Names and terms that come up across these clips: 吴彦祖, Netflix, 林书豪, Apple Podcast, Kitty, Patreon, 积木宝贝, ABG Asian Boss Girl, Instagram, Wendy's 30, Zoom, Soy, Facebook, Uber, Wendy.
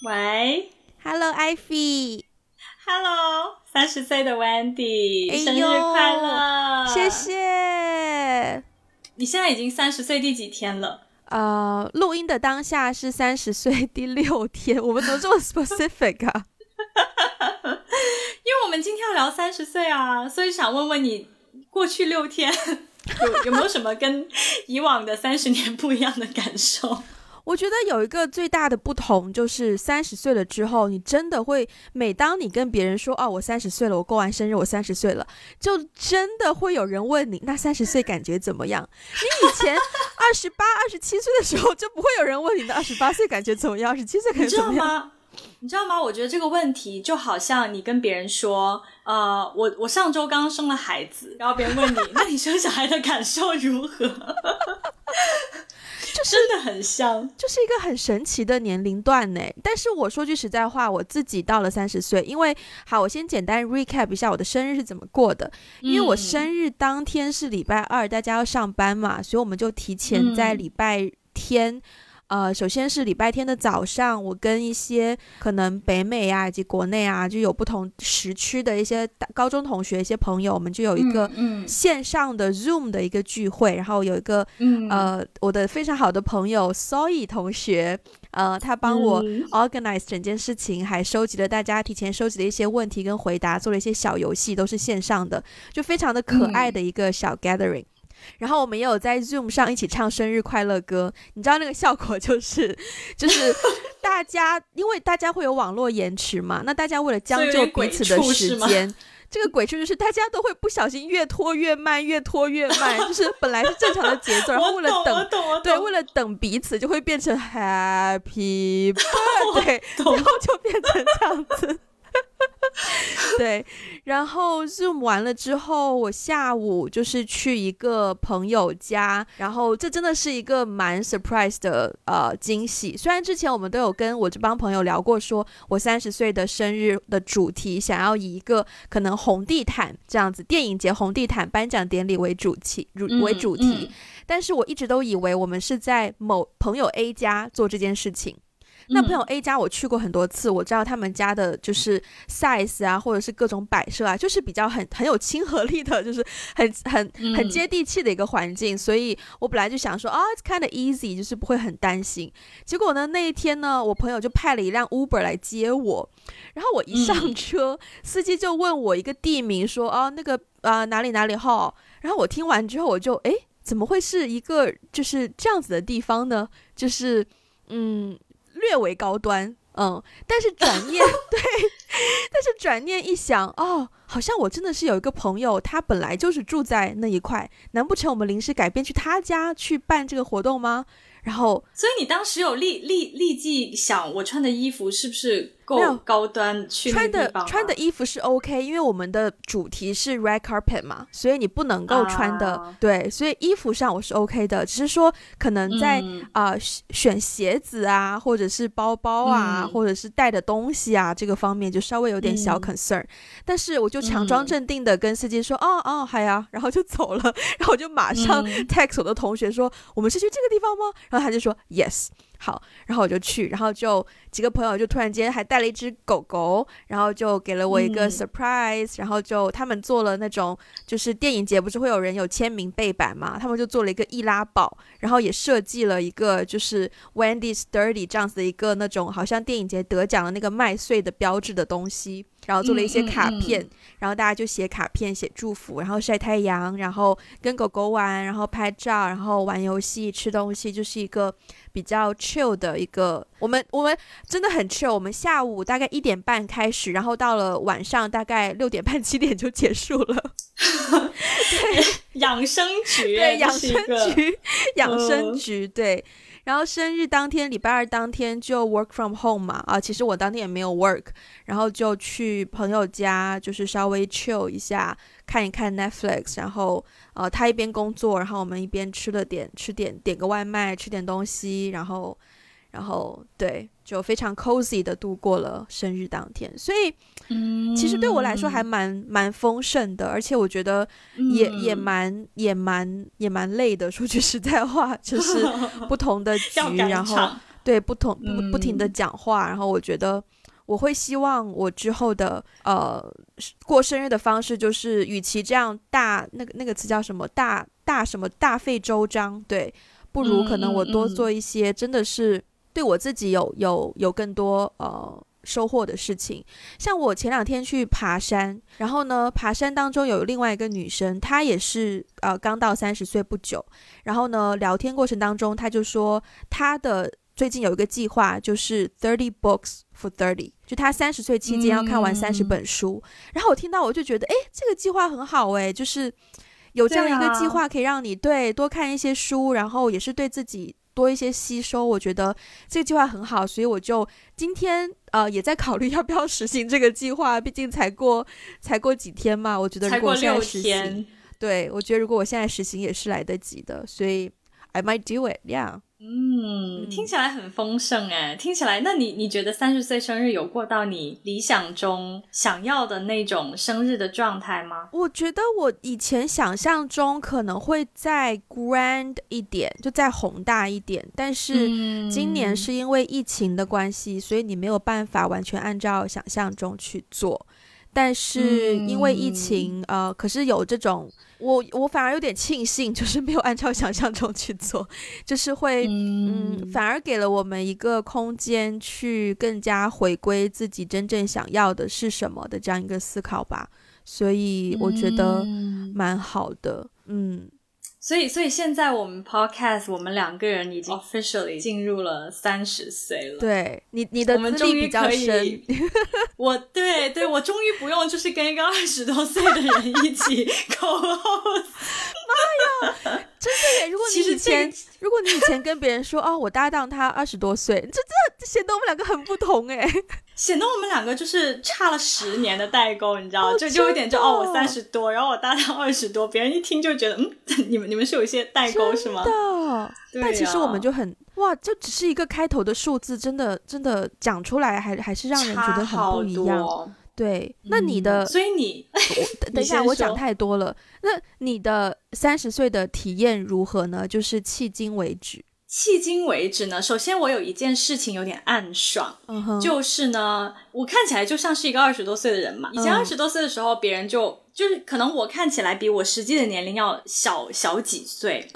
喂 Hello Ivy Hello 30岁的 Wendy、生日快乐。谢谢。你现在已经30岁第几天了？录音的当下是30岁第6天。我们怎么这么 specific 啊？因为我们今天要聊30岁啊，所以想问问你过去6天有没有什么跟以往的30年不一样的感受？我觉得有一个最大的不同就是30岁了之后，你真的会每当你跟别人说我30岁了，我过完生日我30岁了，就真的会有人问你那30岁感觉怎么样。你以前28、27岁的时候就不会有人问你的28岁感觉怎么样，27岁感觉怎么样，你知道吗？我觉得这个问题就好像你跟别人说我上周刚生了孩子，然后别人问你那你生小孩的感受如何？就是真的很像，就是一个很神奇的年龄段呢。但是我说句实在话，我自己到了30岁，因为好，我先简单 recap 一下我的生日是怎么过的。因为我生日当天是礼拜2，大家要上班嘛，所以我们就提前在礼拜天、首先是礼拜天的早上，我跟一些可能北美啊以及国内啊就有不同时区的一些高中同学一些朋友，我们就有一个线上的 Zoom 的一个聚会。然后有一个我的非常好的朋友 Soy 同学，他帮我 organize 整件事情，还收集了大家提前收集的一些问题跟回答，做了一些小游戏，都是线上的，就非常的可爱的一个小 gathering。然后我们也有在 Zoom 上一起唱生日快乐歌，你知道那个效果就是大家因为大家会有网络延迟嘛，那大家为了将就彼此的时间，这个鬼畜就是大家都会不小心越拖越慢，就是本来是正常的节奏，然后为了等彼此就会变成 Happy Birthday， 然后就变成这样子。对，然后 Zoom 完了之后，我下午就是去一个朋友家，然后这真的是一个蛮 surprise 的惊喜。虽然之前我们都有跟我这帮朋友聊过说我30岁的生日的主题想要以一个可能红地毯这样子，电影节红地毯颁奖典礼为主题，但是我一直都以为我们是在某朋友 A 家做这件事情。那朋友 A 家我去过很多次，我知道他们家的就是 size 啊，或者是各种摆设啊，就是比较很有亲和力的，就是很接地气的一个环境。所以我本来就想说it's kind of easy， 就是不会很担心。结果呢，那一天呢，我朋友就派了一辆 Uber 来接我，然后我一上车，司机就问我一个地名，说那个哪里号。然后我听完之后，我就怎么会是一个就是这样子的地方呢？就是略为高端，但是转念对，但是转念一想，好像我真的是有一个朋友，他本来就是住在那一块，难不成我们临时改变去他家去办这个活动吗？然后，所以你当时有立即想，我穿的衣服是不是够高端去那地方？穿的衣服是 OK， 因为我们的主题是 red carpet 嘛，所以你不能够穿的对，所以衣服上我是 OK 的，只是说可能在选鞋子啊，或者是包包啊，或者是带的东西啊这个方面就稍微有点小 concern，但是我就强装镇定的跟司机说嗨呀，然后就走了。然后我就马上 text 我的同学说我们是去这个地方吗？然后他就说 yes。好，然后我就去，然后就几个朋友就突然间还带了一只狗狗，然后就给了我一个 surprise，然后就他们做了那种就是电影节不是会有人有签名背板嘛，他们就做了一个易拉宝，然后也设计了一个就是 Wendy's 30这样子的一个那种好像电影节得奖的那个麦穗的标志的东西，然后做了一些卡片，然后大家就写卡片写祝福，然后晒太阳，然后跟狗狗玩，然后拍照，然后玩游戏吃东西，就是一个比较 chill 的一个，我们真的很 chill。 我们下午大概1:30开始，然后到了晚上大概6:30、7点就结束了。对，养生局，对，养生局，对。然后生日当天，礼拜2当天就 work from home 嘛，其实我当天也没有 work， 然后就去朋友家，就是稍微 chill 一下，看一看 Netflix， 然后他一边工作，然后我们一边点个外卖，吃点东西，然后对，就非常 cozy 的度过了生日当天。所以其实对我来说还蛮丰盛的，而且我觉得也蛮累的，说句实在话，就是不同的局然后对，不停的讲话，然后我觉得我会希望我之后的过生日的方式就是与其这样大那个词叫什么大什么大费周章，对，不如可能我多做一些真的是对我自己有更多收获的事情。像我前两天去爬山，然后呢爬山当中有另外一个女生，她也是刚到30岁不久，然后呢聊天过程当中她就说她的最近有一个计划就是30 books for 30， 就他30岁期间要看完30本书、然后我听到我就觉得哎，这个计划很好哎，就是有这样一个计划可以让你 对多看一些书，然后也是对自己多一些吸收，我觉得这个计划很好，所以我就今天也在考虑要不要实行这个计划，毕竟才过几天嘛，我觉得如果我现在实行，对，我觉得如果我现在实行也是来得及的，所以 I might do it, yeah。听起来很丰盛哎，听起来，那你觉得30岁生日有过到你理想中想要的那种生日的状态吗？我觉得我以前想象中可能会再 grand 一点，就再宏大一点，但是今年是因为疫情的关系，所以你没有办法完全按照想象中去做。但是因为疫情可是有这种我反而有点庆幸，就是没有按照想象中去做，就是会反而给了我们一个空间去更加回归自己真正想要的是什么的这样一个思考吧，所以我觉得蛮好的。所以现在我们 podcast 我们两个人已经 officially 进入了30岁了。对，你的资历比较深。我对我终于不用就是跟一个20多岁的人一起 co-host。妈呀，真的耶！如果你以前跟别人说我搭档他20多岁，这显得我们两个很不同哎。显得我们两个就是差了10年的代沟，你知道吗？就有点我30多，然后我搭档20多，别人一听就觉得你们是有一些代沟是吗？对、啊，但其实我们就很哇，就只是一个开头的数字，真的讲出来还是让人觉得很不一样。对，那你的，所以你等一下，我讲太多了。那你的30岁的体验如何呢？就是迄今为止。迄今为止呢，首先我有一件事情有点暗爽，就是呢，我看起来就像是一个20多岁的人嘛。以前20多岁的时候，别人就是可能我看起来比我实际的年龄要小几岁，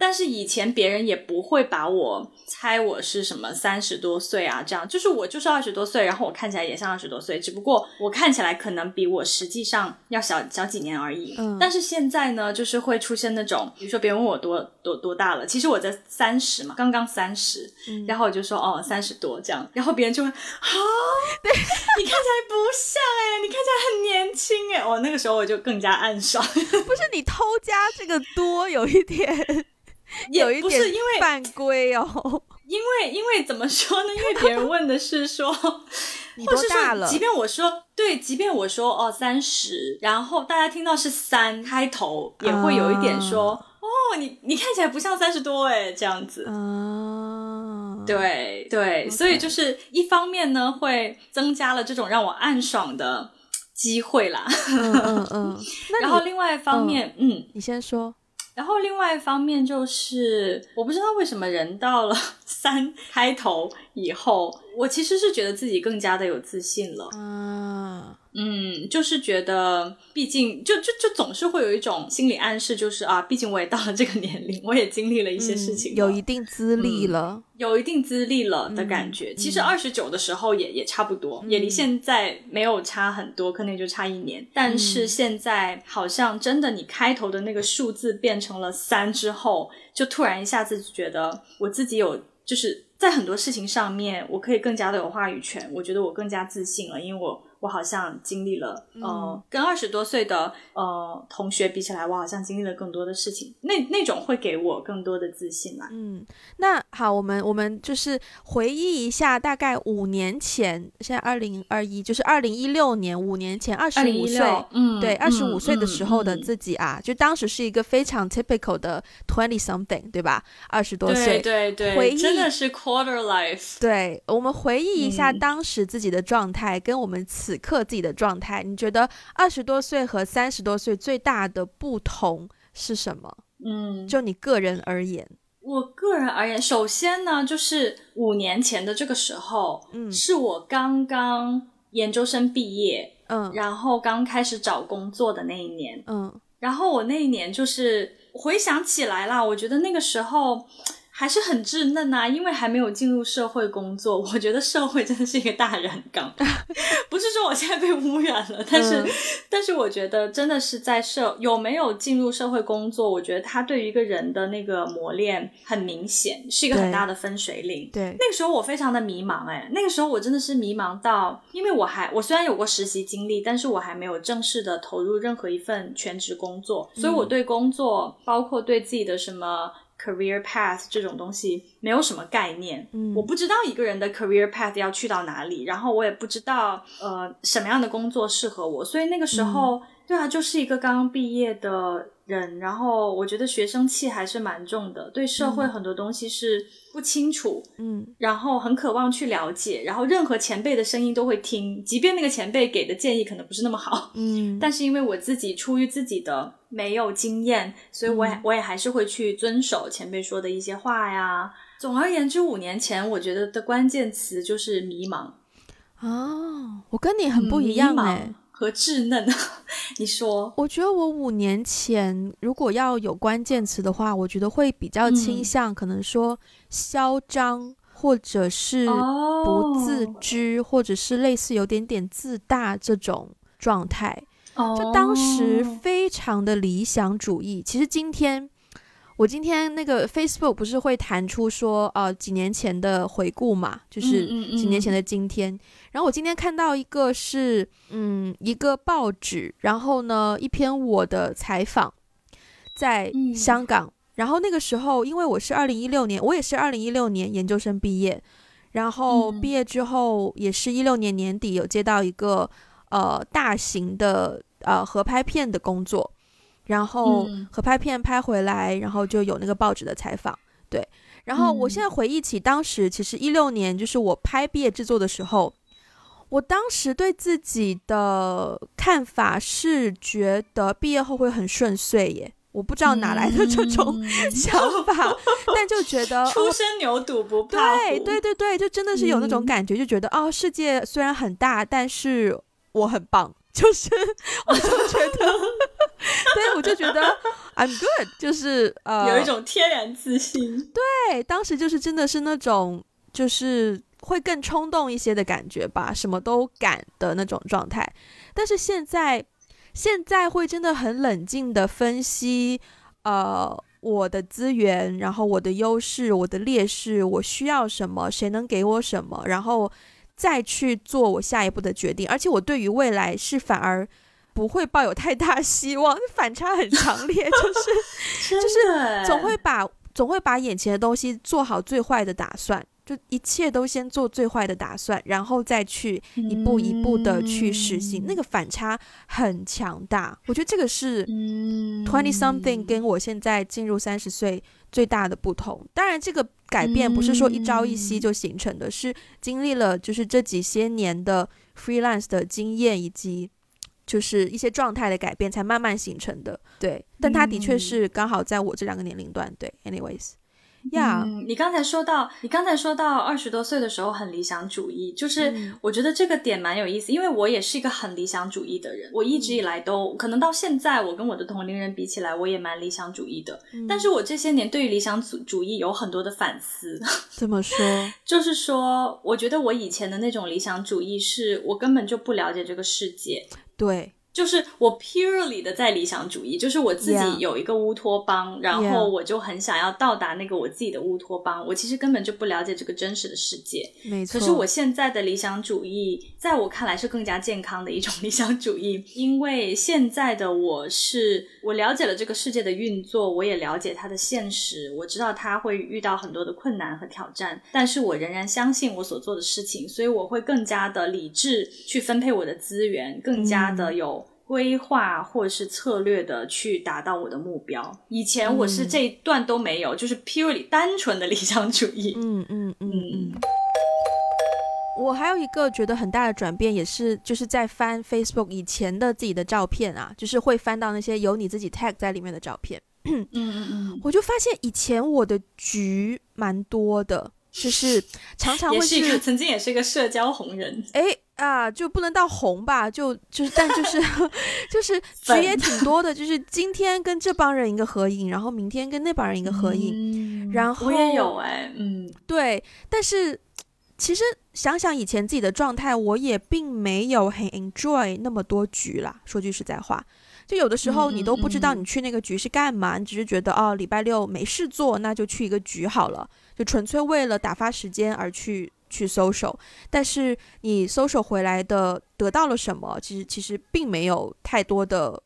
但是以前别人也不会把我猜我是什么30多岁啊，这样就是我就是20多岁，然后我看起来也像20多岁，只不过我看起来可能比我实际上要小几年而已。但是现在呢，就是会出现那种，比如说别人问我多大了，其实我在30嘛，刚刚30，然后我就说30多这样，然后别人就会对，你看起来不像哎，你看起来很年轻哎，那个时候我就更加暗爽。不是你偷加这个多有一点有一点犯规哦，因为怎么说呢，因为别人问的是说你多大了，即便我说30，然后大家听到是3开头也会有一点说你看起来不像30多哎，这样子对、okay. 所以就是一方面呢会增加了这种让我暗爽的机会啦。然后另外一方面你先说。然后另外一方面就是我不知道为什么人到了3开头以后，我其实是觉得自己更加的有自信了。就是觉得毕竟就总是会有一种心理暗示，就是毕竟我也到了这个年龄，我也经历了一些事情，有一定资历了。有一定资历了的感觉，其实29的时候也差不多，也离现在没有差很多，可能就差1年。但是现在好像真的，你开头的那个数字变成了3之后，就突然一下子就觉得我自己有，就是在很多事情上面，我可以更加的有话语权。我觉得我更加自信了，因为我好像经历了，跟20多岁的同学比起来，我好像经历了更多的事情，那种会给我更多的自信啦。那好，我们就是回忆一下，大概5年前，现在2021，就是2016年，5年前25岁，对，25岁的时候的自己啊，就当时是一个非常 typical 的 20 something， 对吧？20多岁，对，回忆真的是 quarter life。对，我们回忆一下当时自己的状态，跟我们此刻自己的状态，你觉得20多岁和30多岁最大的不同是什么？就你个人而言，我个人而言，首先呢，就是5年前的这个时候，是我刚刚研究生毕业，然后刚开始找工作的那一年，然后我那一年就是回想起来啦，我觉得那个时候还是很稚嫩啊，因为还没有进入社会工作，我觉得社会真的是一个大染缸，不是说我现在被污染了，但是我觉得真的是在有没有进入社会工作，我觉得它对于一个人的那个磨练很明显，是一个很大的分水岭。对，那个时候我非常的迷茫，那个时候我真的是迷茫到，因为我虽然有过实习经历，但是我还没有正式的投入任何一份全职工作，所以我对工作，包括对自己的什么career path 这种东西没有什么概念，我不知道一个人的 career path 要去到哪里，然后我也不知道什么样的工作适合我，所以那个时候，对啊，就是一个刚刚毕业的人，然后我觉得学生气还是蛮重的，对社会很多东西是不清楚，然后很渴望去了解，然后任何前辈的声音都会听，即便那个前辈给的建议可能不是那么好，但是因为我自己出于自己的没有经验，所以我也还是会去遵守前辈说的一些话呀。总而言之，5年前我觉得的关键词就是迷茫。哦，我跟你很不一样迷茫和稚嫩。你说，我觉得我5年前如果要有关键词的话，我觉得会比较倾向可能说嚣张，或者是不自知，或者是类似有点自大这种状态，就当时非常的理想主义。其实今天那个 Facebook 不是会弹出说几年前的回顾嘛，就是几年前的今天，然后我今天看到一个是一个报纸，然后呢一篇我的采访在香港，然后那个时候因为我是2016年，我也是2016年研究生毕业，然后毕业之后也是16年年底有接到一个大型的合拍片的工作，然后合拍片拍回来，然后就有那个报纸的采访。对，然后我现在回忆起当时，其实16年就是我拍毕业制作的时候，我当时对自己的看法是觉得毕业后会很顺遂耶，我不知道哪来的这种想法，但就觉得初生牛犊不怕虎，对，就真的是有那种感觉，就觉得世界虽然很大，但是我很棒，就是我就觉得对，我就觉得 I'm good， 就是有一种天然自信。对，当时就是真的是那种就是会更冲动一些的感觉吧，什么都敢的那种状态。但是现在会真的很冷静的分析我的资源，然后我的优势，我的劣势，我需要什么，谁能给我什么，然后再去做我下一步的决定。而且我对于未来是反而不会抱有太大希望，反差很强烈，就是总会把眼前的东西做好最坏的打算，就一切都先做最坏的打算，然后再去一步一步的去实行，那个反差很强大。我觉得这个是 20-something 跟我现在进入30岁最大的不同。当然这个改变不是说一朝一夕就形成的，是经历了就是这几些年的 freelance 的经验以及就是一些状态的改变才慢慢形成的。对，但它的确是刚好在我这2个年龄段。对 anyways Yeah. 你刚才说到20多岁的时候很理想主义，就是我觉得这个点蛮有意思，因为我也是一个很理想主义的人，我一直以来都可能到现在我跟我的同龄人比起来我也蛮理想主义的，但是我这些年对于理想主义有很多的反思。怎么说？就是说我觉得我以前的那种理想主义是我根本就不了解这个世界。对，就是我 purely 的在理想主义，就是我自己有一个乌托邦，然后我就很想要到达那个我自己的乌托邦，我其实根本就不了解这个真实的世界。没错。可是我现在的理想主义在我看来是更加健康的一种理想主义，因为现在的我了解了这个世界的运作，我也了解它的现实，我知道它会遇到很多的困难和挑战，但是我仍然相信我所做的事情，所以我会更加的理智去分配我的资源，更加的有规划或者是策略的去达到我的目标。以前我是这一段都没有，就是 purely 单纯的理想主义。我还有一个觉得很大的转变，也是就是在翻 Facebook 以前的自己的照片啊，就是会翻到那些有你自己 tag 在里面的照片我就发现以前我的局蛮多的，就是常常会是曾经也是个社交红人，哎啊，就不能到红吧，就是但就是就是局也挺多的，就是今天跟这帮人一个合影，然后明天跟那帮人一个合影，然后我也有对，但是其实想想以前自己的状态，我也并没有很 enjoy 那么多局啦，说句实在话。就有的时候你都不知道你去那个局是干嘛，你只是觉得哦，礼拜六没事做，那就去一个局好了，就纯粹为了打发时间而去 social。 但是你 social 回来的得到了什么，其实并没有太多的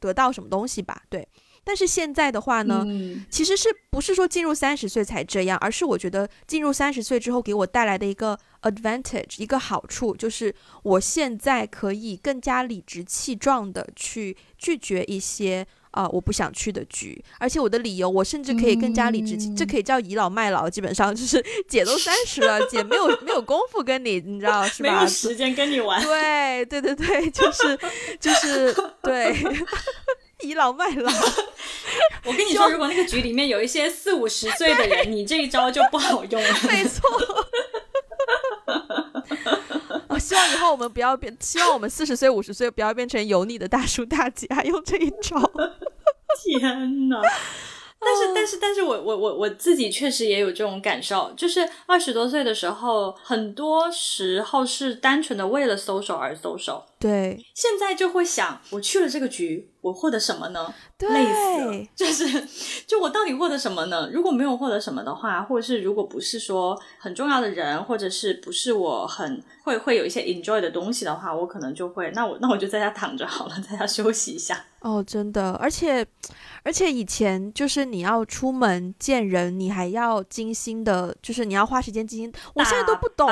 得到什么东西吧，对。但是现在的话呢，其实是不是说进入30岁才这样，而是我觉得进入30岁之后给我带来的一个 advantage， 一个好处，就是我现在可以更加理直气壮的去拒绝一些我不想去的局，而且我的理由我甚至可以更加理直气，这可以叫倚老卖老，基本上就是姐都30了，姐没有功夫跟你，你知道是吧？没有时间跟你玩。对对对对，就是对。倚老卖老。我跟你说，如果那个局里面有一些40-50岁的人，你这一招就不好用了。没错。我希望以后我们不要变，希望我们40岁、50岁不要变成油腻的大叔大姐，还用这一招。天哪！但是我自己确实也有这种感受，就是20多岁的时候，很多时候是单纯的为了 social 而 social。对，现在就会想，我去了这个局，我获得什么呢？对，累死了，就我到底获得什么呢？如果没有获得什么的话，或者是如果不是说很重要的人，或者是不是我很会有一些 enjoy 的东西的话，我可能就会，那我就在家躺着好了，在家休息一下。哦，真的，而且以前就是你要出门见人，你还要精心的，就是你要花时间精心。我现在都不懂，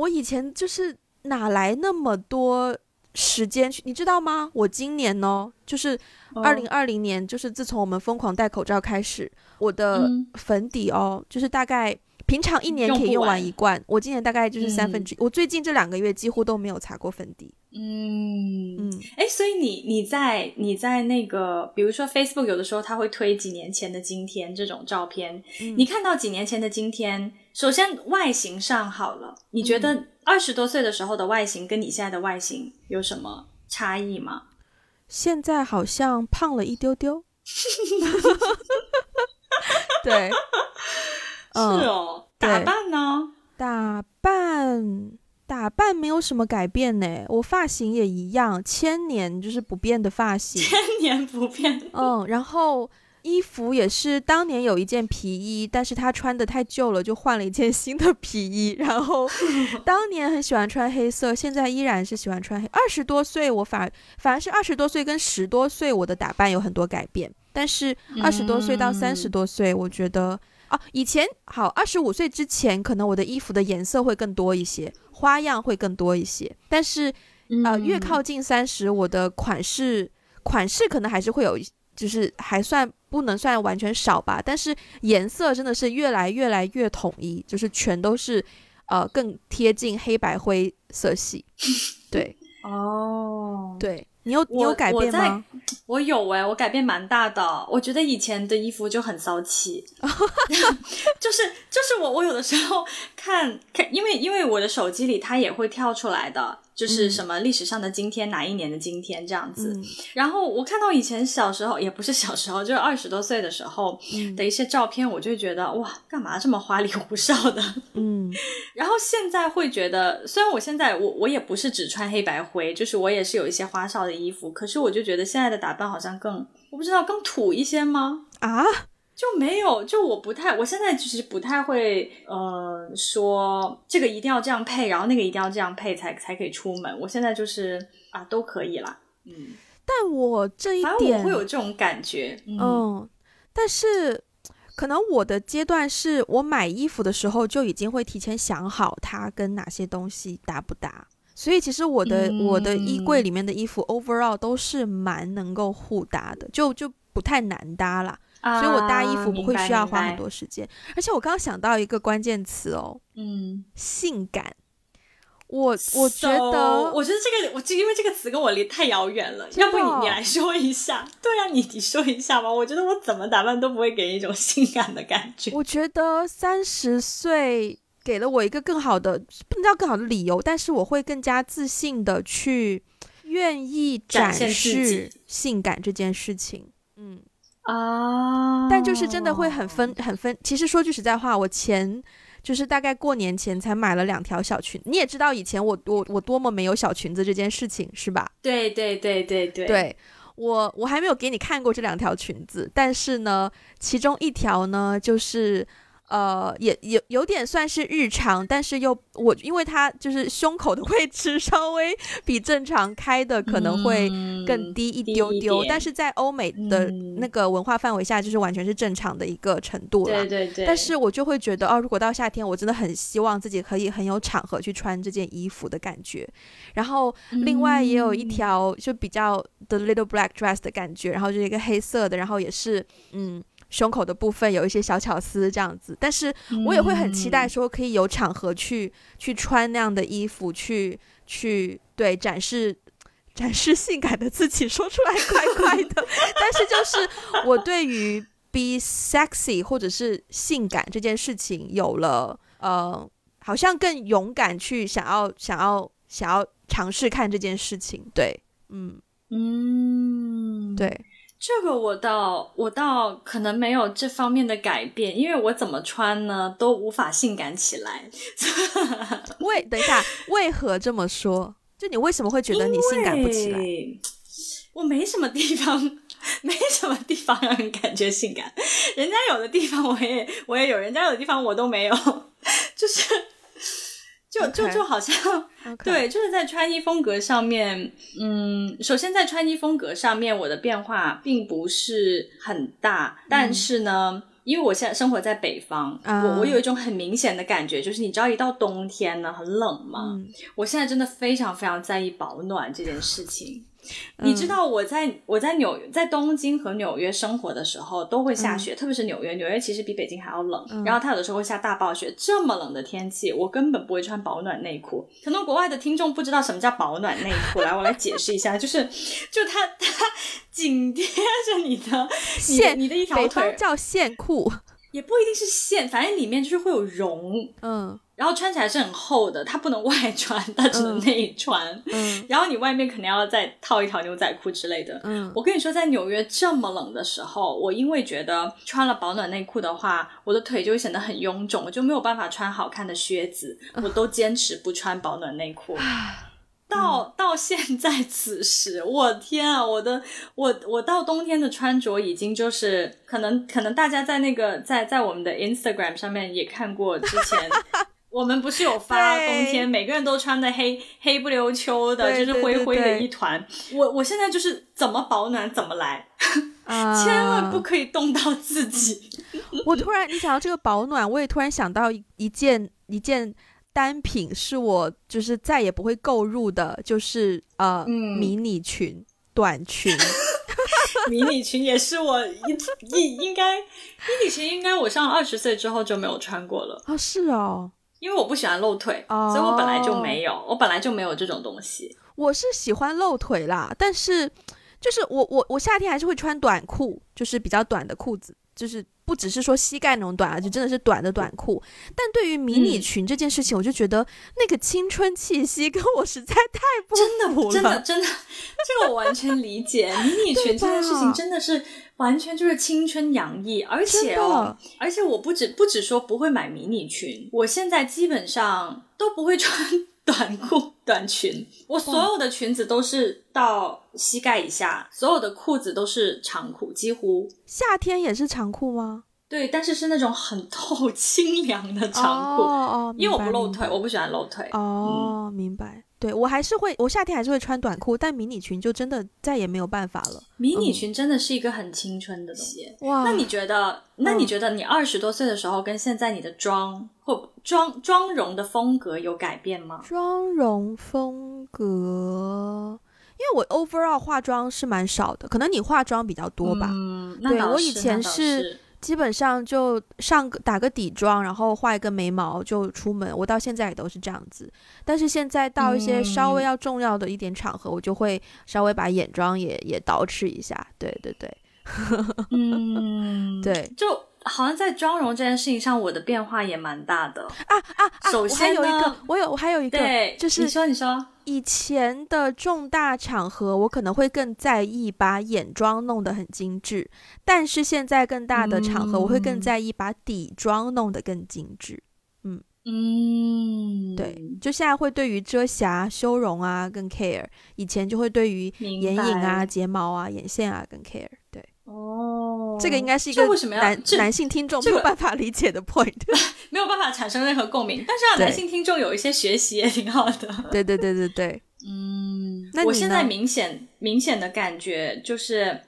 我以前就是哪来那么多时间去？你知道吗？我今年呢，就是2020年，就是自从我们疯狂戴口罩开始，我的粉底就是大概平常一年可以用完一罐，我今年大概就是1/3。我最近这2个月几乎都没有擦过粉底。所以你在那个，比如说 Facebook 有的时候他会推几年前的今天这种照片，你看到几年前的今天，首先外形上好了，你觉得20多岁的时候的外形跟你现在的外形有什么差异吗？现在好像胖了一丢丢。对。是哦，打扮呢？打扮没有什么改变呢，我发型也一样，千年就是不变的发型。千年不变。然后衣服也是，当年有一件皮衣，但是他穿的太旧了，就换了一件新的皮衣。然后当年很喜欢穿黑色，现在依然是喜欢穿黑。20多岁我反而是20多岁跟10多岁我的打扮有很多改变，但是20多岁到30多岁，我觉得以前好，25岁之前可能我的衣服的颜色会更多一些，花样会更多一些，但是越靠近30，我的款式可能还是会有，就是还算不能算完全少吧，但是颜色真的是越来越统一，就是全都是更贴近黑白灰色系。对。对。你有改变吗？我有我改变蛮大的。我觉得以前的衣服就很骚气。就是我有的时候看，因为我的手机里它也会跳出来的，就是什么历史上的今天，哪一年的今天这样子。然后我看到以前小时候，也不是小时候，就是20多岁的时候的一些照片，我就觉得哇，干嘛这么花里胡哨的？然后现在会觉得，虽然我现在我也不是只穿黑白灰，就是我也是有一些花哨的衣服，可是我就觉得现在的打扮好像更，我不知道，更土一些吗？就没有，就我现在其实不太会说这个一定要这样配，然后那个一定要这样配才可以出门。我现在就是都可以啦。但我这一点，反正我会有这种感觉。但是可能我的阶段是我买衣服的时候就已经会提前想好它跟哪些东西搭不搭。所以其实我的衣柜里面的衣服 overall 都是蛮能够互搭的，就不太难搭啦。所以我搭衣服不会需要花很多时间。而且我刚刚想到一个关键词性感。我觉得，我觉得这个，我就因为这个词跟我离太遥远了，要不你来说一下？对啊，你说一下吧。我觉得我怎么打扮都不会给人一种性感的感觉。我觉得30岁给了我一个更好的，不能叫更好的理由，但是我会更加自信的去愿意展示性感这件事情。嗯啊，但就是真的会很分。其实说句实在话，我就是大概过年前才买了2条小裙，你也知道以前我多么没有小裙子这件事情是吧？对对对对对对，我还没有给你看过这2条裙子，但是呢其中一条呢就是也有点算是日常，但是又我因为它就是胸口的位置稍微比正常开的可能会更低一丢丢，但是在欧美的那个文化范围下就是完全是正常的一个程度了。对对对。但是我就会觉得如果到夏天我真的很希望自己可以很有场合去穿这件衣服的感觉。然后另外也有一条就比较 the little black dress 的感觉，然后就是一个黑色的，然后也是胸口的部分有一些小巧思这样子，但是我也会很期待说可以有场合去穿那样的衣服，去对展示性感的自己，说出来怪怪的但是就是我对于 be sexy 或者是性感这件事情有了好像更勇敢去想要尝试看这件事情。对，对，这个我倒可能没有这方面的改变，因为我怎么穿呢都无法性感起来等一下，为何这么说？就你为什么会觉得你性感不起来？我没什么地方让人感觉性感，人家有的地方我也有，人家有的地方我都没有就好像对，就是在穿衣风格上面，首先在穿衣风格上面我的变化并不是很大，但是呢因为我现在生活在北方，我有一种很明显的感觉，就是你知道一到冬天呢很冷嘛，我现在真的非常非常在意保暖这件事情。你知道我在东京和纽约生活的时候都会下雪，特别是纽约其实比北京还要冷，然后它有的时候会下大暴雪，这么冷的天气我根本不会穿保暖内裤。可能国外的听众不知道什么叫保暖内裤我来解释一下就是它紧贴着你的一条腿，北方叫线裤，也不一定是线，反正里面就是会有绒，然后穿起来是很厚的，它不能外穿，它只能内穿，然后你外面可能要再套一条牛仔裤之类的。我跟你说，在纽约这么冷的时候，我因为觉得穿了保暖内裤的话，我的腿就会显得很臃肿，我就没有办法穿好看的靴子，我都坚持不穿保暖内裤。到现在此时，我天啊，我到冬天的穿着已经就是可能大家在在我们的 Instagram 上面也看过，之前我们不是有发冬天每个人都穿的黑不溜秋的，就是灰灰的一团。我现在就是怎么保暖怎么来千万不可以冻到自己我突然你想到这个保暖，我也突然想到一件单品是我就是再也不会购入的，就是迷你裙、短裙迷你裙也是我应该我上20岁之后就没有穿过了。哦，是哦，因为我不喜欢露腿，所以我本来就没有这种东西。我是喜欢露腿啦，但是就是我夏天还是会穿短裤，就是比较短的裤子，就是不只是说膝盖那种短，就真的是短的短裤。但对于迷你裙这件事情，我就觉得那个青春气息跟我实在太不符了。真的这个我完全理解迷你裙这件事情真的是完全就是青春洋溢。而且我不只说不会买迷你裙，我现在基本上都不会穿短裤短裙，我所有的裙子都是到膝盖以下，所有的裤子都是长裤，几乎。夏天也是长裤吗？对，但是是那种很透清凉的长裤，因为我不露腿，我不喜欢露腿。明白。对，我夏天还是会穿短裤，但迷你裙就真的再也没有办法了。迷你裙真的是一个很青春的东西。哇，那你觉得你20多岁的时候跟现在你的妆或妆容的风格有改变吗？妆容风格，因为我 overall 化妆是蛮少的，可能你化妆比较多吧。那倒是。对，我以前是基本上就打个底妆，然后画一个眉毛就出门，我到现在也都是这样子。但是现在到一些稍微要重要的一点场合，我就会稍微把眼妆也捯饬一下。对对对嗯，对，就好像在妆容这件事情上我的变化也蛮大的啊。首先呢，我还有一个对，就是你说以前的重大场合我可能会更在意把眼妆弄得很精致，但是现在更大的场合我会更在意把底妆弄得更精致。嗯，对，就现在会对于遮瑕修容啊更 care， 以前就会对于眼影啊睫毛啊眼线啊更 care。 对哦，这个应该是一个男性听众没有办法理解的 point， 没有办法产生任何共鸣，但是男性听众有一些学习也挺好的。对对对对对嗯，那我现在明显的感觉就是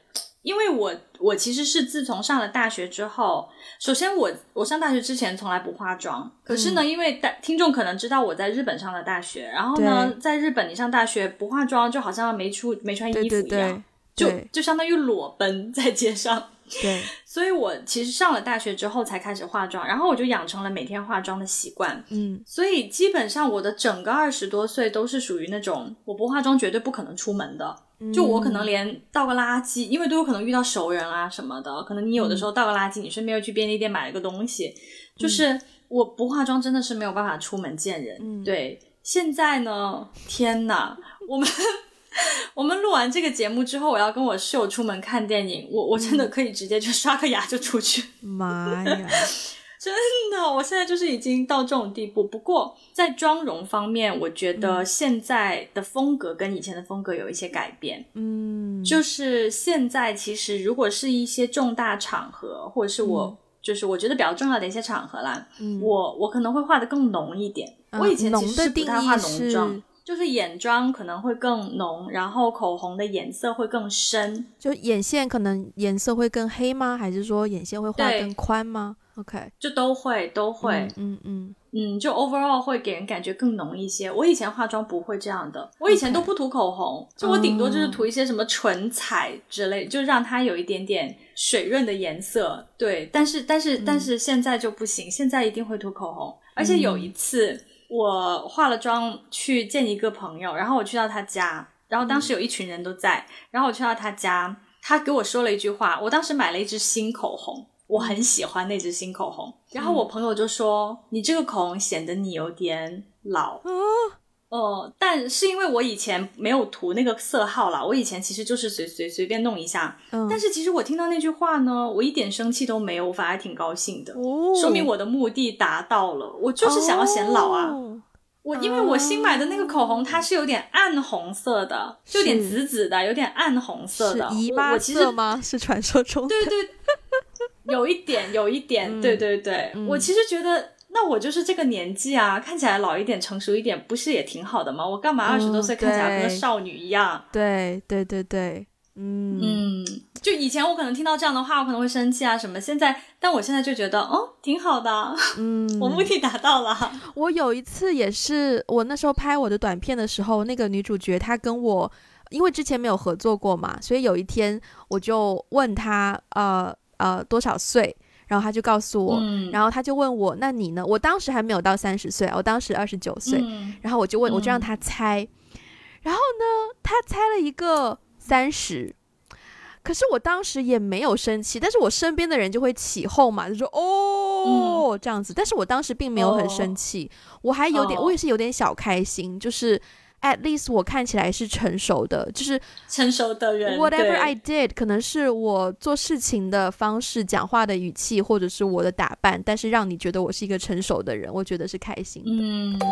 因为我其实是自从上了大学之后，首先我上大学之前从来不化妆，可是呢，因为听众可能知道我在日本上了大学，然后呢，在日本你上大学不化妆就好像没穿衣服一样，对对对，就相当于裸奔在街上。对，所以我其实上了大学之后才开始化妆，然后我就养成了每天化妆的习惯。嗯，所以基本上我的整个20多岁都是属于那种我不化妆绝对不可能出门的。就我可能连倒个垃圾，因为都有可能遇到熟人啊什么的，可能你有的时候倒个垃圾，你顺便又去便利店买了个东西，就是我不化妆真的是没有办法出门见人。对，现在呢，天哪，我们录完这个节目之后，我要跟我室友出门看电影，我真的可以直接就刷个牙就出去。妈呀，真的，我现在就是已经到这种地步。不过在妆容方面，我觉得现在的风格跟以前的风格有一些改变。嗯，就是现在其实如果是一些重大场合，或者是就是我觉得比较重要的一些场合啦，我可能会画得更浓一点。我以前其实是不太画浓妆。就是眼妆可能会更浓，然后口红的颜色会更深，就眼线可能颜色会更黑吗？还是说眼线会画更宽吗？ OK， 就都会嗯，就 overall 会给人感觉更浓一些。我以前化妆不会这样的，我以前都不涂口红，就我顶多就是涂一些什么唇彩之类，就让它有一点点水润的颜色。对，但是现在就不行，现在一定会涂口红。而且有一次我化了妆去见一个朋友，然后我去到他家，然后当时有一群人都在，然后我去到他家，他给我说了一句话，我当时买了一支新口红，我很喜欢那支新口红，然后我朋友就说，你这个口红显得你有点老。但是因为我以前没有涂那个色号啦，我以前其实就是随便弄一下。但是其实我听到那句话呢，我一点生气都没有，我反而挺高兴的。说明我的目的达到了，我就是想要显老啊。因为我新买的那个口红它是有点暗红色的，就有点紫紫的，有点暗红色的。是姨妈色吗？是传说中的。对对，有一点对对对。我其实觉得那我就是这个年纪啊，看起来老一点成熟一点不是也挺好的吗？我干嘛20多岁看起来跟个少女一样。对对对对嗯，就以前我可能听到这样的话我可能会生气啊什么，但我现在就觉得挺好的。我目的达到了。我有一次也是，我那时候拍我的短片的时候，那个女主角她跟我因为之前没有合作过嘛，所以有一天我就问她多少岁，然后他就告诉我，然后他就问我，那你呢？我当时还没有到30岁，我当时29岁。然后我就让他猜，然后呢，他猜了一个30，可是我当时也没有生气，但是我身边的人就会起哄嘛，就说这样子，但是我当时并没有很生气，我还有点，我也是有点小开心，就是。At least 我看起来是成熟的，就是成熟的人 whatever I did 可能是我做事情的方式，讲话的语气，或者是我的打扮，但是让你觉得我是一个成熟的人，我觉得是开心的。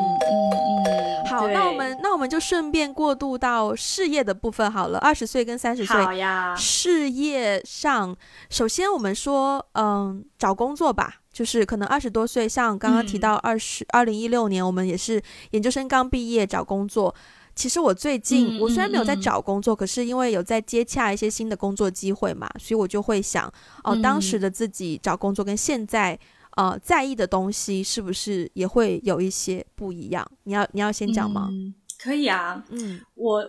好，那我们就顺便过渡到事业的部分好了。20岁跟30岁好呀。事业上首先我们说找工作吧，就是可能20多岁，像刚刚提到2016年我们也是研究生刚毕业找工作。其实我最近我虽然没有在找工作，可是因为有在接洽一些新的工作机会嘛，所以我就会想当时的自己找工作跟现在在意的东西是不是也会有一些不一样。你要先讲吗？可以啊，嗯，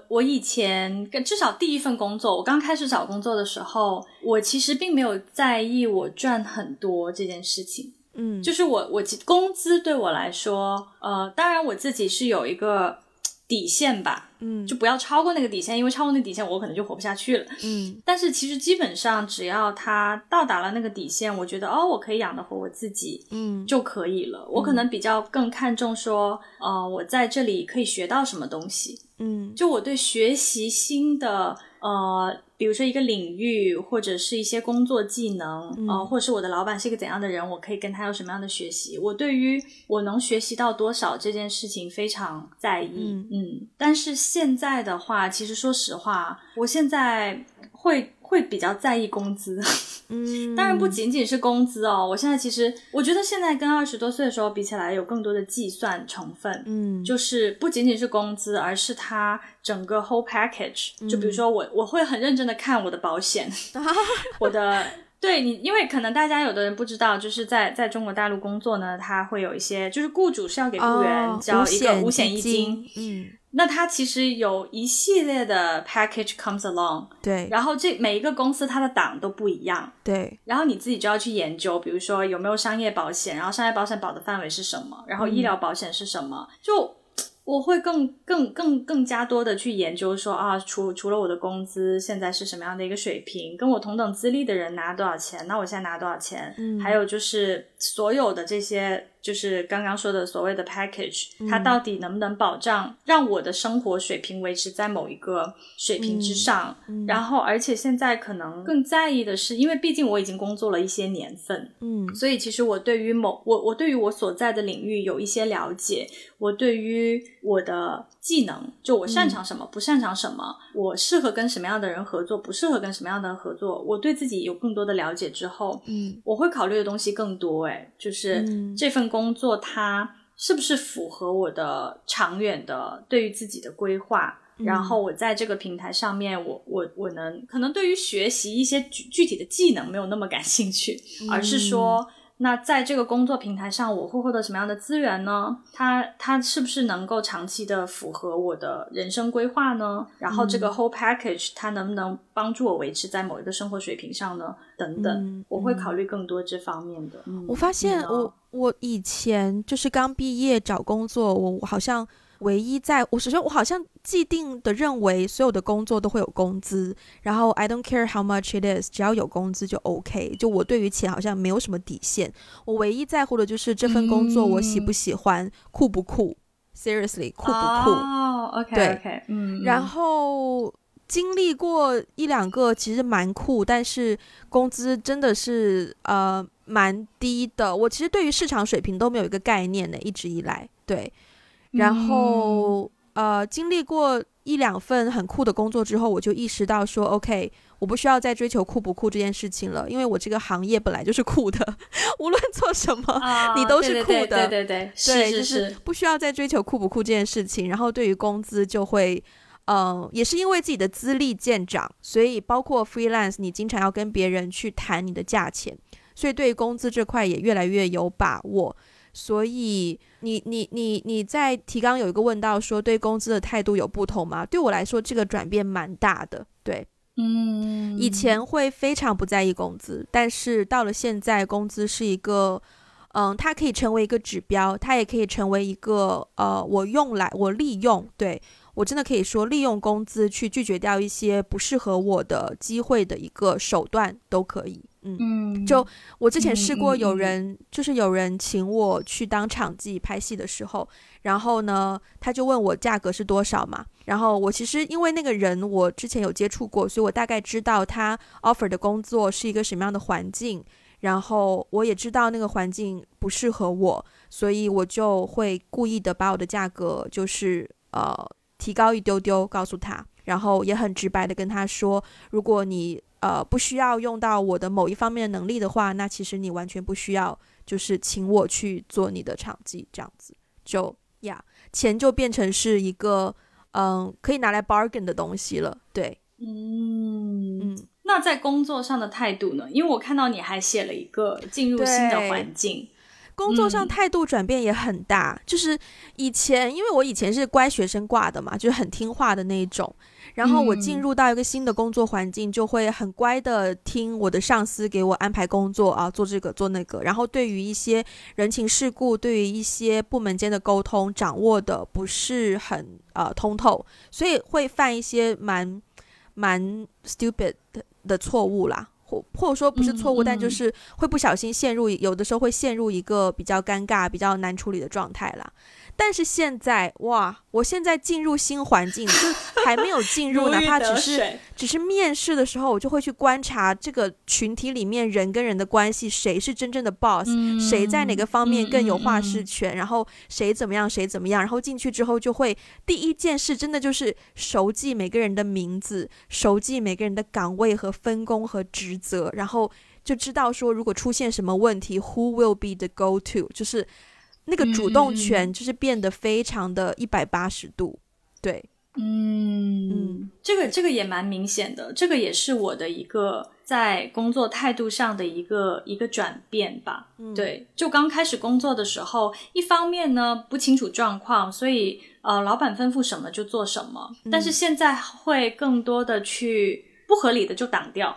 我以前至少第一份工作，我刚开始找工作的时候，我其实并没有在意我赚很多这件事情。嗯，就是我工资对我来说，当然我自己是有一个底线吧，嗯，就不要超过那个底线，因为超过那个底线我可能就活不下去了，嗯，但是其实基本上只要它到达了那个底线，我觉得我可以养得活我自己，嗯，就可以了。我可能比较更看重说，我在这里可以学到什么东西，嗯，就我对学习新的比如说一个领域或者是一些工作技能，或者是我的老板是一个怎样的人，我可以跟他有什么样的学习，我对于我能学习到多少这件事情非常在意，嗯，但是现在的话，其实说实话，我现在会比较在意工资，嗯，当然不仅仅是工资哦，我现在其实我觉得现在跟20多岁的时候比起来有更多的计算成分，嗯，就是不仅仅是工资，而是它整个 whole package，就比如说我会很认真的看我的保险，我的对你，因为可能大家有的人不知道，就是在中国大陆工作呢，它会有一些就是雇主是要给雇员交一个五险一金，嗯。那它其实有一系列的 package comes along， 对，然后这每一个公司它的档都不一样，对，然后你自己就要去研究，比如说有没有商业保险，然后商业保险保的范围是什么，然后医疗保险是什么，就我会更加多的去研究说除了我的工资现在是什么样的一个水平，跟我同等资历的人拿多少钱，那我现在拿多少钱，还有就是所有的这些就是刚刚说的所谓的 package，它到底能不能保障让我的生活水平维持在某一个水平之上，然后而且现在可能更在意的是，因为毕竟我已经工作了一些年份，所以其实我对于我对于我所在的领域有一些了解，我对于我的技能，就我擅长什么，不擅长什么，我适合跟什么样的人合作，不适合跟什么样的人合作，我对自己有更多的了解之后，我会考虑的东西更多，就是这份工作它是不是符合我的长远的对于自己的规划，然后我在这个平台上面我能可能对于学习一些具体的技能没有那么感兴趣，而是说那在这个工作平台上我会获得什么样的资源呢，它是不是能够长期的符合我的人生规划呢，然后这个 whole package 它能不能帮助我维持在某一个生活水平上呢等等，我会考虑更多这方面的。我发现我以前就是刚毕业找工作，我好像唯一在我首先我好像既定的认为所有的工作都会有工资，然后 I don't care how much it is， 只要有工资就 OK， 就我对于钱好像没有什么底线，我唯一在乎的就是这份工作我喜不喜欢，酷不酷， seriously 酷不酷，OK， 对 okay， 然后经历过一两个其实蛮酷但是工资真的是蛮低的，我其实对于市场水平都没有一个概念的，一直以来，对，然后经历过一两份很酷的工作之后，我就意识到说 OK， 我不需要再追求酷不酷这件事情了，因为我这个行业本来就是酷的，无论做什么你都是酷的，对对对对 对， 对，是是是，就是不需要再追求酷不酷这件事情，然后对于工资就会也是因为自己的资历见长，所以包括 freelance 你经常要跟别人去谈你的价钱，所以对于工资这块也越来越有把握。所以你在提纲有一个问到说对工资的态度有不同吗，对我来说这个转变蛮大的，对，以前会非常不在意工资，但是到了现在工资是一个它可以成为一个指标，它也可以成为一个我利用，对，我真的可以说利用工资去拒绝掉一些不适合我的机会的一个手段都可以。就我之前试过有人就是有人请我去当场记拍戏的时候，然后呢他就问我价格是多少嘛，然后我其实因为那个人我之前有接触过，所以我大概知道他 offer 的工作是一个什么样的环境，然后我也知道那个环境不适合我，所以我就会故意的把我的价格就是提高一丢丢告诉他，然后也很直白的跟他说，如果你不需要用到我的某一方面的能力的话，那其实你完全不需要就是请我去做你的场记，这样子就钱就变成是一个可以拿来 bargain 的东西了，对。那在工作上的态度呢，因为我看到你还写了一个进入新的环境，工作上态度转变也很大，就是以前因为我以前是乖学生挂的嘛，就是很听话的那一种，然后我进入到一个新的工作环境，就会很乖的听我的上司给我安排工作啊，做这个做那个，然后对于一些人情世故，对于一些部门间的沟通掌握的不是很通透，所以会犯一些蛮 stupid 的错误啦，或者说不是错误，但就是会不小心陷入，有的时候会陷入一个比较尴尬比较难处理的状态啦。但是现在哇，我现在进入新环境，就还没有进入哪怕只是面试的时候，我就会去观察这个群体里面人跟人的关系，谁是真正的 boss，谁在哪个方面更有话事权，然后谁怎么样谁怎么样，然后进去之后就会第一件事真的就是熟记每个人的名字，熟记每个人的岗位和分工和职责，然后就知道说如果出现什么问题 who will be the go to， 就是那个主动权就是变得非常的180度，对，这个也蛮明显的，这个也是我的一个在工作态度上的一个转变吧，对，就刚开始工作的时候，一方面呢不清楚状况，所以老板吩咐什么就做什么，但是现在会更多的去不合理的就挡掉，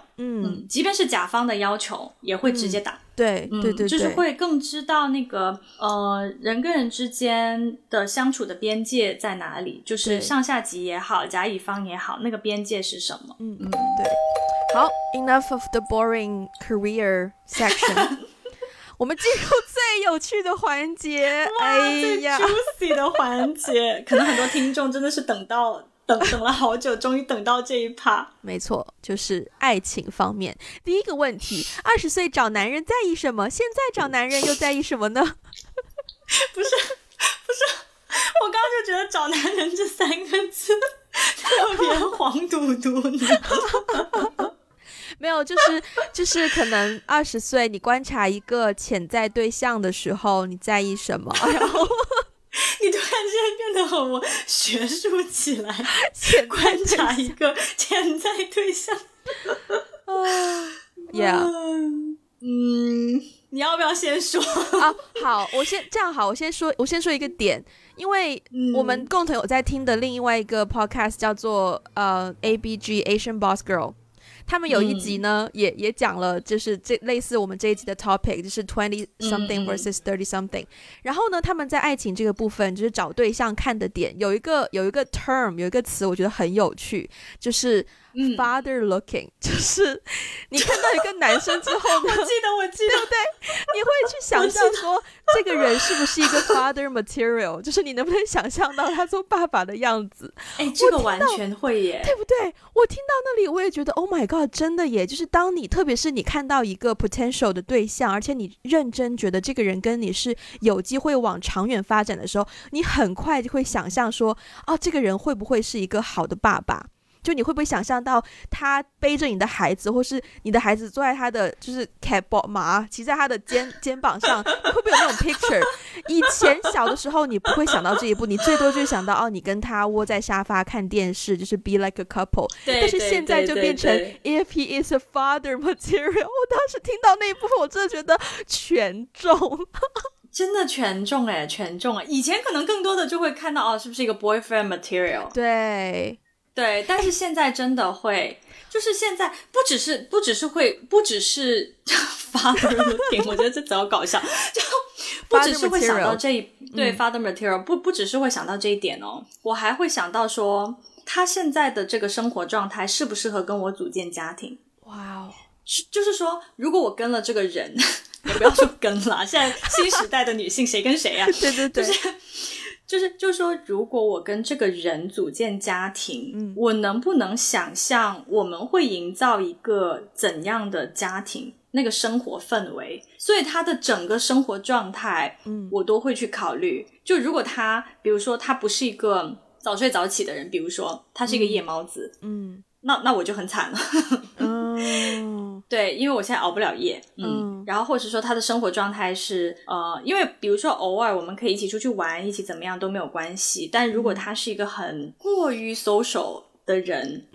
即便是甲方的要求也会直接挡，对，就是会更知道那个人跟人之间的相处的边界在哪里，就是上下级也好甲乙方也好，那个边界是什么。对，好， enough of the boring career section 我们进入最有趣的环节，最 juicy 的环节可能很多听众真的是等了好久，终于等到这一趴。没错，就是爱情方面。第一个问题，20岁找男人在意什么？现在找男人又在意什么呢？不是，我刚刚就觉得找男人这三个字特别黄嘟嘟呢。没有，就是可能20岁你观察一个潜在对象的时候，你在意什么？然后。你突然之间变得很学术起来，观察一个潜在对象。你要不要先说啊？好，我先说一个点，因为我们共同有在听的另外一个 podcast 叫做ABG Asian Boss Girl。他们有一集呢，也讲了，就是类似我们这一集的 topic， 就是 20 something versus 30 something。然后呢，他们在爱情这个部分，就是找对象看的点，有一个 term， 有一个词，我觉得很有趣，就是。Father looking， 就是你看到一个男生之后呢，我记得，对不对？你会去想象说这个人是不是一个 father material， 就是你能不能想象到他做爸爸的样子？这个完全会耶，对不对？我听到那里我也觉得 Oh my God， 真的耶！就是当你特别是你看到一个 potential 的对象，而且你认真觉得这个人跟你是有机会往长远发展的时候，你很快就会想象说这个人会不会是一个好的爸爸？就你会不会想象到他背着你的孩子，或是你的孩子坐在他的就是骑在他的肩膀上，你会不会有那种 picture？ 以前小的时候你不会想到这一步，你最多就想到你跟他窝在沙发看电视，就是 be like a couple。但是现在就变成 if he is a father material。我当时听到那一部分，我真的觉得全中。真的全中，以前可能更多的就会看到是不是一个 boyfriend material？ 对，但是现在真的会，就是现在不只是 father looking， 我觉得这比较搞笑，就不只是会想到这一对 father material， 不只是会想到这一点哦，我还会想到说他现在的这个生活状态适不适合跟我组建家庭。哇，就是说如果我跟了这个人，也不要说跟啦，现在新时代的女性谁跟谁呀？对，就是说如果我跟这个人组建家庭，我能不能想象我们会营造一个怎样的家庭，那个生活氛围，所以他的整个生活状态我都会去考虑。就如果他比如说他不是一个早睡早起的人，比如说他是一个夜猫子，那我就很惨了。对，因为我现在熬不了夜，然后或者说他的生活状态是因为比如说偶尔我们可以一起出去玩，一起怎么样都没有关系，但如果他是一个很过于 social 的人，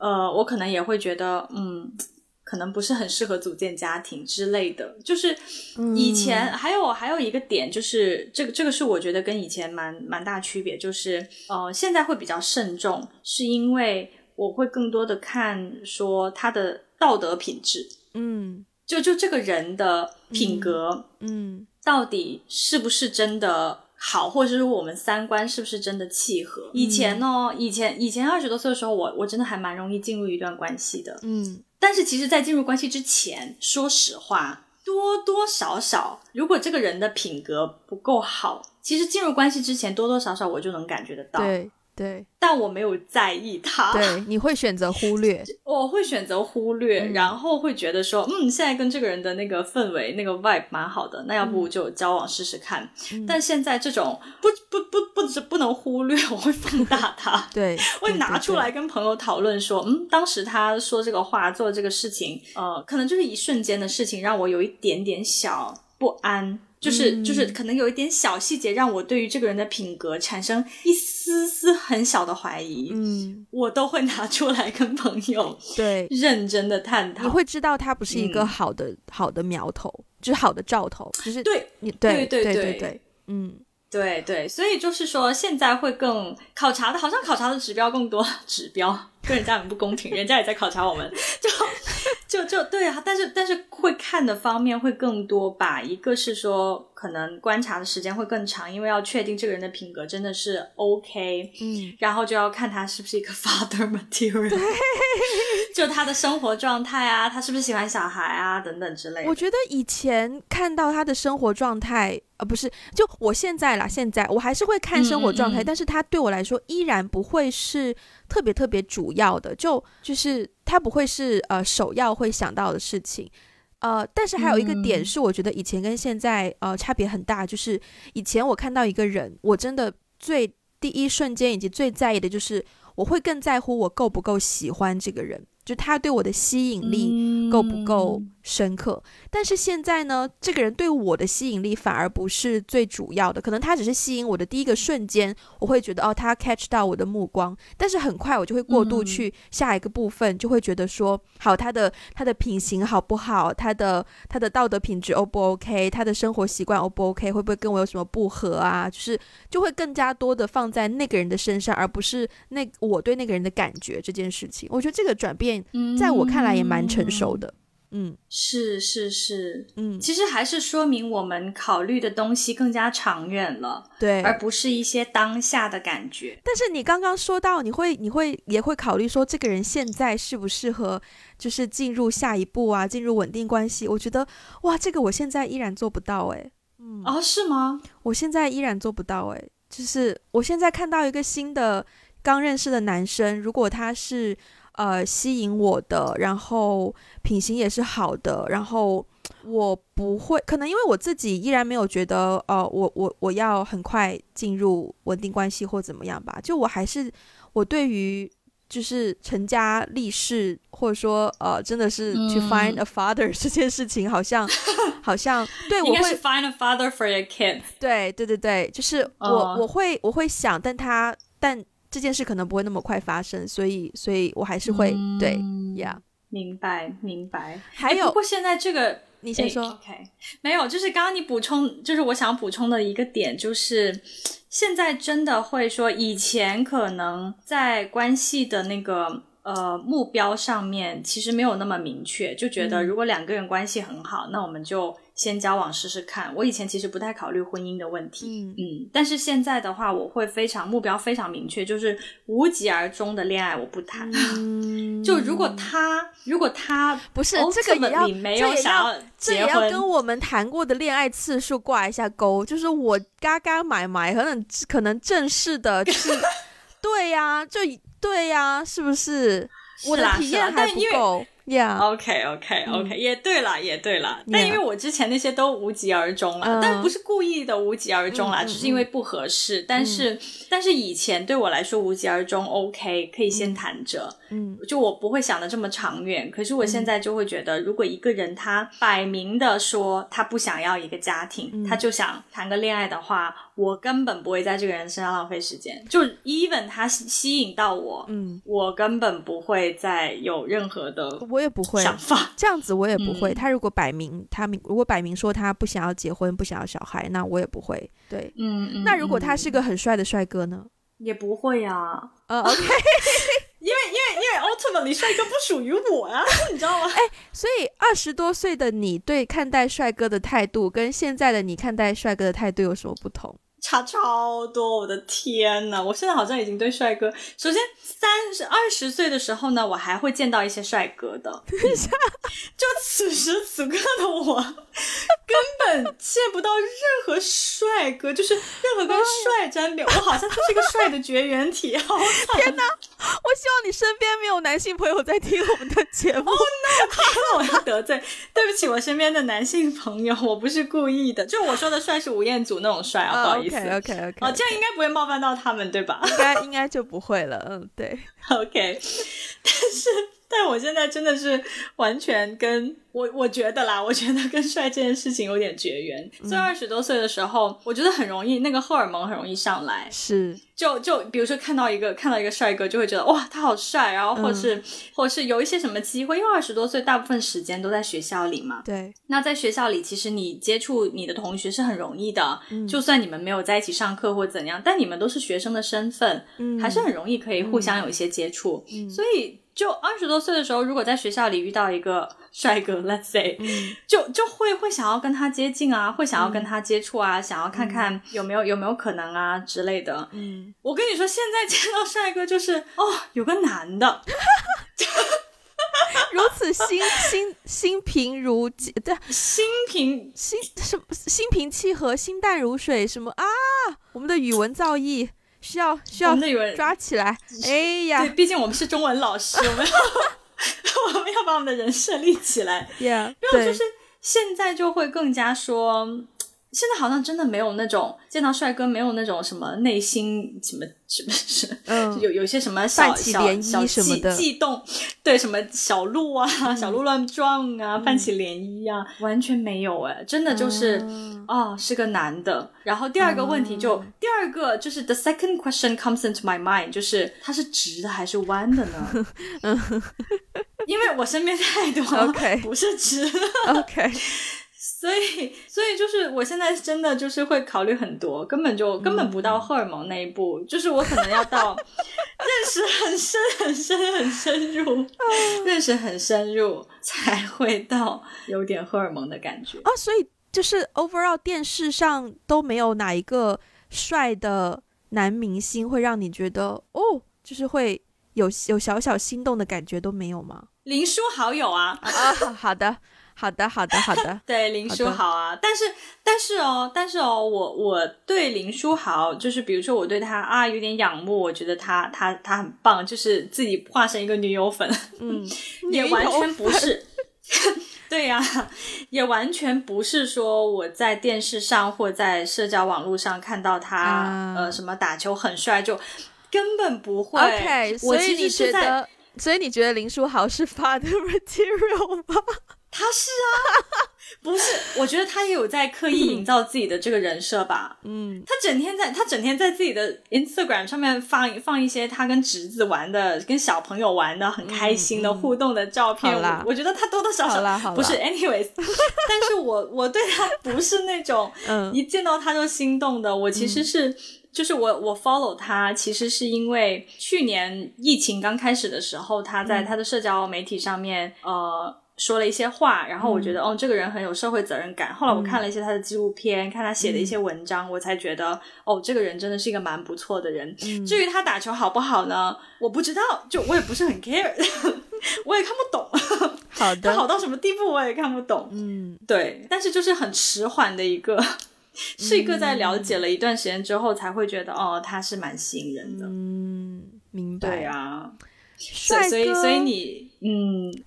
我可能也会觉得可能不是很适合组建家庭之类的，就是以前还有一个点，就是这个是我觉得跟以前蛮大区别，就是现在会比较慎重，是因为我会更多的看说他的道德品质，就这个人的品格到底是不是真的好，或者是我们三观是不是真的契合。以前20多岁的时候，我真的还蛮容易进入一段关系的，但是其实在进入关系之前，说实话多多少少如果这个人的品格不够好，其实进入关系之前多多少少我就能感觉得到。对，但我没有在意他。对，你会选择忽略。我会选择忽略，然后会觉得说现在跟这个人的那个氛围那个 vibe 蛮好的，那要不就交往试试看。但现在这种不能忽略，我会放大它。对，我会拿出来跟朋友讨论说当时他说这个话做这个事情，可能就是一瞬间的事情，让我有一点点小不安。就是可能有一点小细节让我对于这个人的品格产生一丝丝很小的怀疑，我都会拿出来跟朋友对认真的探讨。你会知道它不是一个好的苗头，就是好的兆头，就是对，对，所以就是说现在会更考察的，好像考察的指标更多，指标跟人家很不公平，人家也在考察我们，就对啊，但是会看的方面会更多吧。一个是说可能观察的时间会更长，因为要确定这个人的品格真的是 OK， 然后就要看他是不是一个 father material， 就他的生活状态啊，他是不是喜欢小孩啊等等之类的。我觉得以前看到他的生活状态不是，就我现在我还是会看生活状态，但是他对我来说依然不会是特别特别主要的，就是它不会是首要会想到的事情。但是还有一个点是我觉得以前跟现在差别很大，就是以前我看到一个人，我真的最第一瞬间以及最在意的就是我会更在乎我够不够喜欢这个人，就他对我的吸引力够不够深刻。但是现在呢，这个人对我的吸引力反而不是最主要的，可能他只是吸引我的第一个瞬间，我会觉得他 catch 到我的目光，但是很快我就会过渡去下一个部分，就会觉得说好，他的品行好不好，他的道德品质 O 不 OK， 他的生活习惯 O 不 OK， 会不会跟我有什么不合啊，就是就会更加多的放在那个人的身上，而不是我对那个人的感觉这件事情。我觉得这个转变在我看来也蛮成熟的。是，其实还是说明我们考虑的东西更加长远了，对，而不是一些当下的感觉。但是你刚刚说到你会也会考虑说这个人现在适不适合就是进入下一步啊，进入稳定关系。我觉得哇，这个我现在依然做不到耶。是吗？我现在依然做不到耶，就是我现在看到一个新的刚认识的男生，如果他是吸引我的，然后品行也是好的，然后我不会，可能因为我自己依然没有觉得我要很快进入稳定关系或怎么样吧，就我还是我对于就是成家立室，或者说真的是去 find a father 这件事情，好像对，我会应该是 find a father for your kid。 对，就是我会想，但这件事可能不会那么快发生，所以我还是会对呀。明白。还有，不过现在这个你先说。OK， 没有，就是刚刚你补充，就是我想补充的一个点，就是现在真的会说，以前可能在关系的那个目标上面其实没有那么明确，就觉得如果两个人关系很好，那我们就先交往试试看。我以前其实不太考虑婚姻的问题，但是现在的话，我会非常目标非常明确，就是无疾而终的恋爱我不谈。就如果他不是这个也要没有想要结婚，这也要跟我们谈过的恋爱次数挂一下钩。就是我买可能正式的是对呀，是不是？我的体验还不够。Yeah. OK， 也对啦、yeah. 但因为我之前那些都无疾而终了，但不是故意的无疾而终啦，只是因为不合适，但是以前对我来说无疾而终 OK， 可以先谈着，就我不会想的这么长远。可是我现在就会觉得，如果一个人他摆明的说他不想要一个家庭，他就想谈个恋爱的话，我根本不会在这个人身上浪费时间，就 even 他吸引到我，我根本不会再有任何的我也不会想法，这样子我也不会。他如果摆明，说他不想要结婚，不想要小孩，那我也不会。对，那如果他是个很帅的帅哥呢？也不会呀。OK 因为 ultimately 帅哥不属于我啊，你知道吗？哎，所以20多岁的你对看待帅哥的态度跟现在的你看待帅哥的态度有什么不同？差超多，我的天哪！我现在好像已经对帅哥，首先20岁的时候呢，我还会见到一些帅哥的，就此时此刻的我根本见不到任何帅哥，就是任何跟帅沾边，我好像就是一个帅的绝缘体。天哪！我希望你身边没有男性朋友在听我们的节目。Oh no！ 天哪，我要得罪，对不起我身边的男性朋友，我不是故意的，就我说的帅是吴彦祖那种帅啊，不好意思。OK， 哦，这样应该不会冒犯到他们对吧？应该就不会了，嗯，对。OK， 但我现在真的是完全跟我觉得跟帅这件事情有点绝缘。所以20多岁的时候，我觉得很容易那个荷尔蒙很容易上来，是就比如说看到一个帅哥就会觉得哇他好帅，然后或是有一些什么机会，因为20多岁大部分时间都在学校里嘛。对，那在学校里其实你接触你的同学是很容易的，就算你们没有在一起上课或怎样，但你们都是学生的身份，还是很容易可以互相有一些接触，所以就20多岁的时候，如果在学校里遇到一个帅哥 ，let's say，就会想要跟他接近啊，会想要跟他接触啊，想要看看有没有可能啊之类的。我跟你说，现在见到帅哥就是有个男的，如此心平气和，心淡如水，什么啊？我们的语文造诣。需要抓起来，哎呀！对，毕竟我们是中文老师，我们要把我们的人设立起来。Yeah， 因为就是现在就会更加说，现在好像真的没有那种见到帅哥没有那种什么内心什么，有些什么小什么的悸动，对，什么小鹿啊，小鹿乱撞啊，泛起涟漪啊，完全没有哎，真的就是。是个男的。然后第二个问题第二个就是 the second question comes into my mind， 就是他是直的还是弯的呢？因为我身边太多不是直的。OK， 所以就是我现在真的就是会考虑很多，根本不到荷尔蒙那一步，就是我可能要到认识很深入才会到有点荷尔蒙的感觉啊，所以。就是 overall 电视上都没有哪一个帅的男明星会让你觉得就是会有小小心动的感觉都没有吗？林书豪有啊。好的对，林书豪啊，但是我对林书豪就是比如说我对他有点仰慕，我觉得他很棒，就是自己化身一个女友粉，也完全不是。对呀，也完全不是说我在电视上或在社交网络上看到他什么打球很帅，就根本不会。OK， 所以你觉得林书豪是father material 吗？他是啊。不是，我觉得他也有在刻意营造自己的这个人设吧。他整天在自己的 Instagram 上面放一些他跟侄子玩的、跟小朋友玩的很开心的互动的照片。我觉得他多多少少不是 anyways， 但是我对他不是那种一见到他就心动的。我其实是就是我 follow 他其实是因为去年疫情刚开始的时候，他在他的社交媒体上面说了一些话，然后我觉得这个人很有社会责任感。后来我看了一些他的纪录片，看他写的一些文章，我才觉得这个人真的是一个蛮不错的人。至于他打球好不好呢，我不知道，就我也不是很 care， 我也看不懂。好的，他好到什么地步我也看不懂。对，但是就是很迟缓的一个是一个在了解了一段时间之后才会觉得他是蛮吸引人的。明白。对啊，帅哥，所以你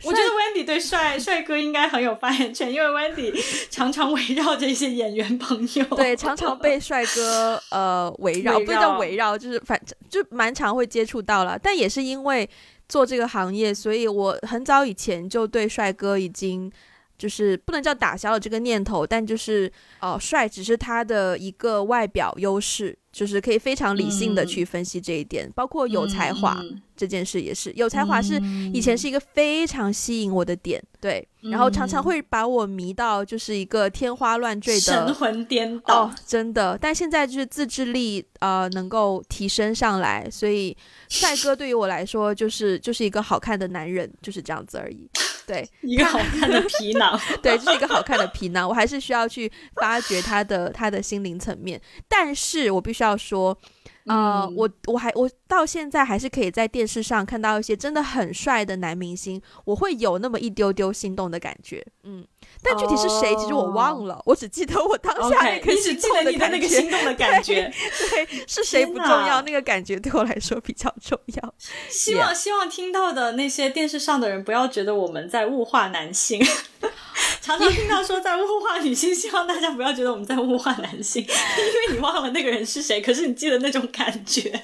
我觉得 Wendy 对帅哥应该很有发言权，因为 Wendy 常常围绕着一些演员朋友，对，常常被帅哥围绕，就是反正就蛮常会接触到了。但也是因为做这个行业，所以我很早以前就对帅哥已经就是不能叫打消了这个念头，但就是帅只是他的一个外表优势，就是可以非常理性的去分析这一点，包括有才华这件事也是，有才华是以前是一个非常吸引我的点，对，然后常常会把我迷到就是一个天花乱坠的神魂颠倒，真的，但现在就是自制力能够提升上来，所以帅哥对于我来说就是一个好看的男人，就是这样子而已，对，一个好看的皮囊对，就是一个好看的皮囊我还是需要去发掘他的心灵层面，但是我必须要说我到现在还是可以在电视上看到一些真的很帅的男明星，我会有那么一丢丢心动的感觉，但具体是谁其实我忘了，我只记得我当下那个心动的感觉，你只记得你的那个心动的感觉对，是谁不重要，那个感觉对我来说比较重要。希望听到的那些电视上的人不要觉得我们在物化男性常常听到说在物化女性，希望大家不要觉得我们在物化男性，因为你忘了那个人是谁，可是你记得那种感觉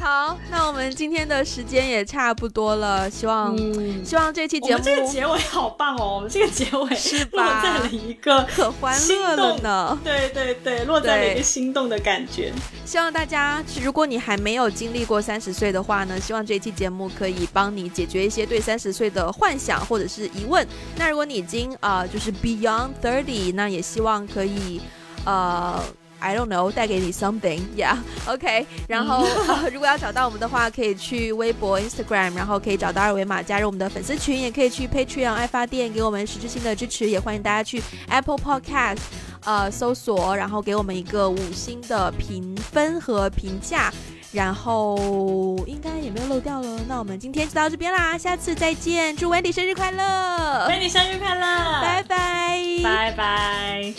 好，那我们今天的时间也差不多了，希望这期节目，我们这个结尾好棒哦，我们这个结尾是吧，落在了一个可欢乐了呢，对对对，落在了一个心动的感觉。希望大家如果你还没有经历过30岁的话呢，希望这期节目可以帮你解决一些对30岁的幻想或者是疑问，那如果你已经就是 beyond 30， 那也希望可以I don't know 带给你 something yeah OK 然后如果要找到我们的话，可以去微博 Instagram， 然后可以找到二维码加入我们的粉丝群，也可以去 Patreon 爱发电给我们实质性的支持，也欢迎大家去 Apple Podcast 搜索，然后给我们一个5星的评分和评价，然后应该也没有漏掉了。那我们今天就到这边啦，下次再见，祝 Wendy 生日快乐， Wendy 生日快乐，拜拜拜拜。